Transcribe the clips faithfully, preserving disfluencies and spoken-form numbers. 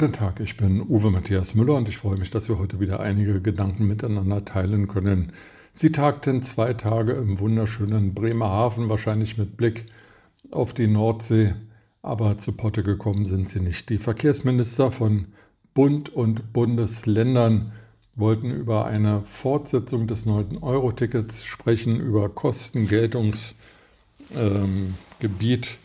Guten Tag, ich bin Uwe Matthias Müller und ich freue mich, dass wir heute wieder einige Gedanken miteinander teilen können. Sie tagten zwei Tage im wunderschönen Bremerhaven, wahrscheinlich mit Blick auf die Nordsee, aber zu Potte gekommen sind sie nicht. Die Verkehrsminister von Bund und Bundesländern wollten über eine Fortsetzung des neuen Euro-Tickets sprechen, über Kostengeltungsgebiet ähm,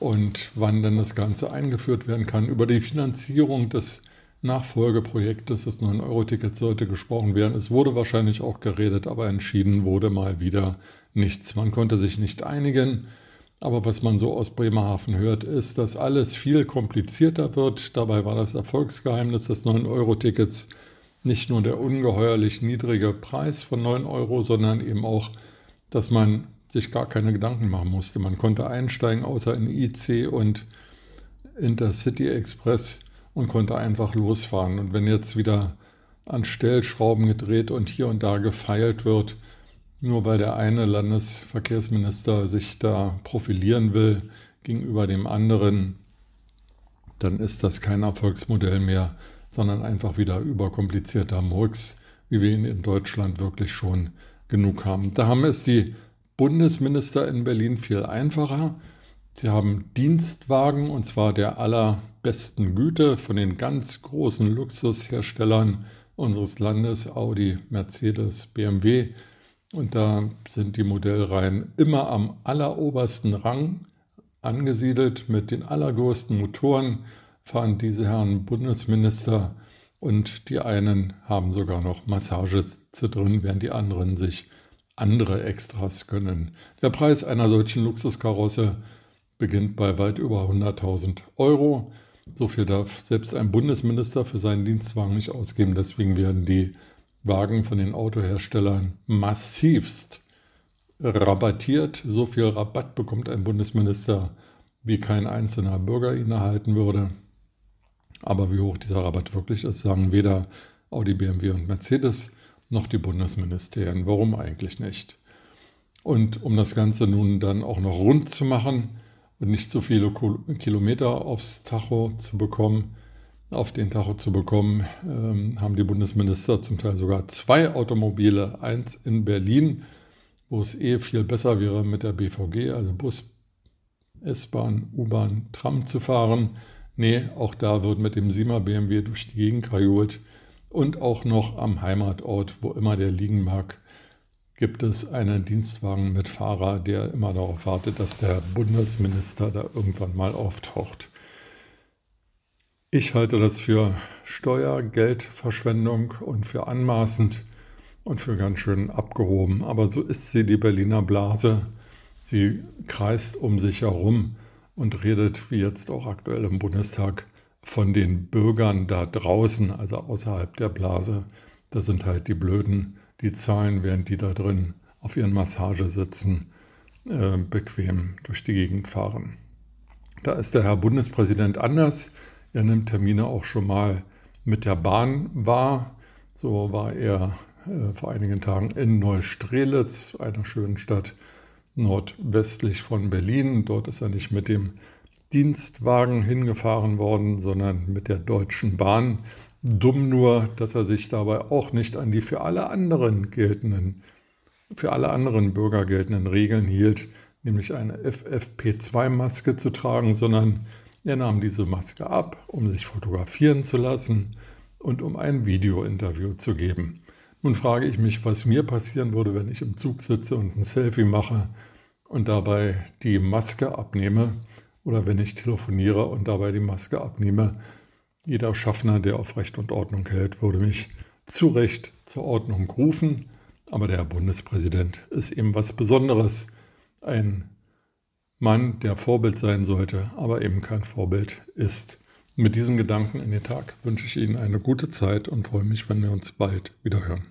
und wann denn das Ganze eingeführt werden kann. Über die Finanzierung des Nachfolgeprojektes des neuen Euro-Tickets sollte gesprochen werden. Es wurde wahrscheinlich auch geredet, aber entschieden wurde mal wieder nichts. Man konnte sich nicht einigen. Aber was man so aus Bremerhaven hört, ist, dass alles viel komplizierter wird. Dabei war das Erfolgsgeheimnis des neun-Euro-Tickets nicht nur der ungeheuerlich niedrige Preis von neun Euro, sondern eben auch, dass man sich gar keine Gedanken machen musste. Man konnte einsteigen, außer in I C und Intercity Express, und konnte einfach losfahren. Und wenn jetzt wieder an Stellschrauben gedreht und hier und da gefeilt wird, nur weil der eine Landesverkehrsminister sich da profilieren will gegenüber dem anderen, dann ist das kein Erfolgsmodell mehr, sondern einfach wieder überkomplizierter Murks, wie wir ihn in Deutschland wirklich schon genug haben. Da haben es die Bundesminister in Berlin viel einfacher. Sie haben Dienstwagen, und zwar der allerbesten Güte von den ganz großen Luxusherstellern unseres Landes, Audi, Mercedes, B M W. Und da sind die Modellreihen immer am allerobersten Rang angesiedelt mit den allergrößten Motoren, fahren diese Herren Bundesminister, und die einen haben sogar noch Massagesitze drin, während die anderen sich andere Extras gönnen. Der Preis einer solchen Luxuskarosse beginnt bei weit über hunderttausend Euro. So viel darf selbst ein Bundesminister für seinen Dienstwagen nicht ausgeben, deswegen werden die Wagen von den Autoherstellern massivst rabattiert. So viel Rabatt bekommt ein Bundesminister, wie kein einzelner Bürger ihn erhalten würde. Aber wie hoch dieser Rabatt wirklich ist, sagen weder Audi, B M W und Mercedes noch die Bundesministerien. Warum eigentlich nicht? Und um das Ganze nun dann auch noch rund zu machen und nicht so viele Kilometer aufs Tacho zu bekommen, auf den Tacho zu bekommen, ähm, haben die Bundesminister zum Teil sogar zwei Automobile, eins in Berlin, wo es eh viel besser wäre, mit der B V G, also Bus, S-Bahn, U-Bahn, Tram zu fahren. Nee, auch da wird mit dem Siemer B M W durch die Gegend gejohlt. Und auch noch am Heimatort, wo immer der liegen mag, gibt es einen Dienstwagen mit Fahrer, der immer darauf wartet, dass der Bundesminister da irgendwann mal auftaucht. Ich halte das für Steuergeldverschwendung und für anmaßend und für ganz schön abgehoben. Aber so ist sie, die Berliner Blase. Sie kreist um sich herum und redet, wie jetzt auch aktuell im Bundestag, von den Bürgern da draußen, also außerhalb der Blase. Das sind halt die Blöden, die zahlen, während die da drin auf ihren Massagesitzen äh, bequem durch die Gegend fahren. Da ist der Herr Bundespräsident anders. Er nimmt Termine auch schon mal mit der Bahn wahr. So war er äh, vor einigen Tagen in Neustrelitz, einer schönen Stadt nordwestlich von Berlin. Dort ist er nicht mit dem Dienstwagen hingefahren worden, sondern mit der Deutschen Bahn. Dumm nur, dass er sich dabei auch nicht an die für alle anderen geltenden, für alle anderen Bürger geltenden Regeln hielt, nämlich eine F F P zwei Maske zu tragen, sondern er nahm diese Maske ab, um sich fotografieren zu lassen und um ein Video-Interview zu geben. Nun frage ich mich, was mir passieren würde, wenn ich im Zug sitze und ein Selfie mache und dabei die Maske abnehme, oder wenn ich telefoniere und dabei die Maske abnehme. Jeder Schaffner, der auf Recht und Ordnung hält, würde mich zu Recht zur Ordnung rufen. Aber der Herr Bundespräsident ist eben was Besonderes. Ein Mann, der Vorbild sein sollte, aber eben kein Vorbild ist. Mit diesen Gedanken in den Tag wünsche ich Ihnen eine gute Zeit und freue mich, wenn wir uns bald wieder hören.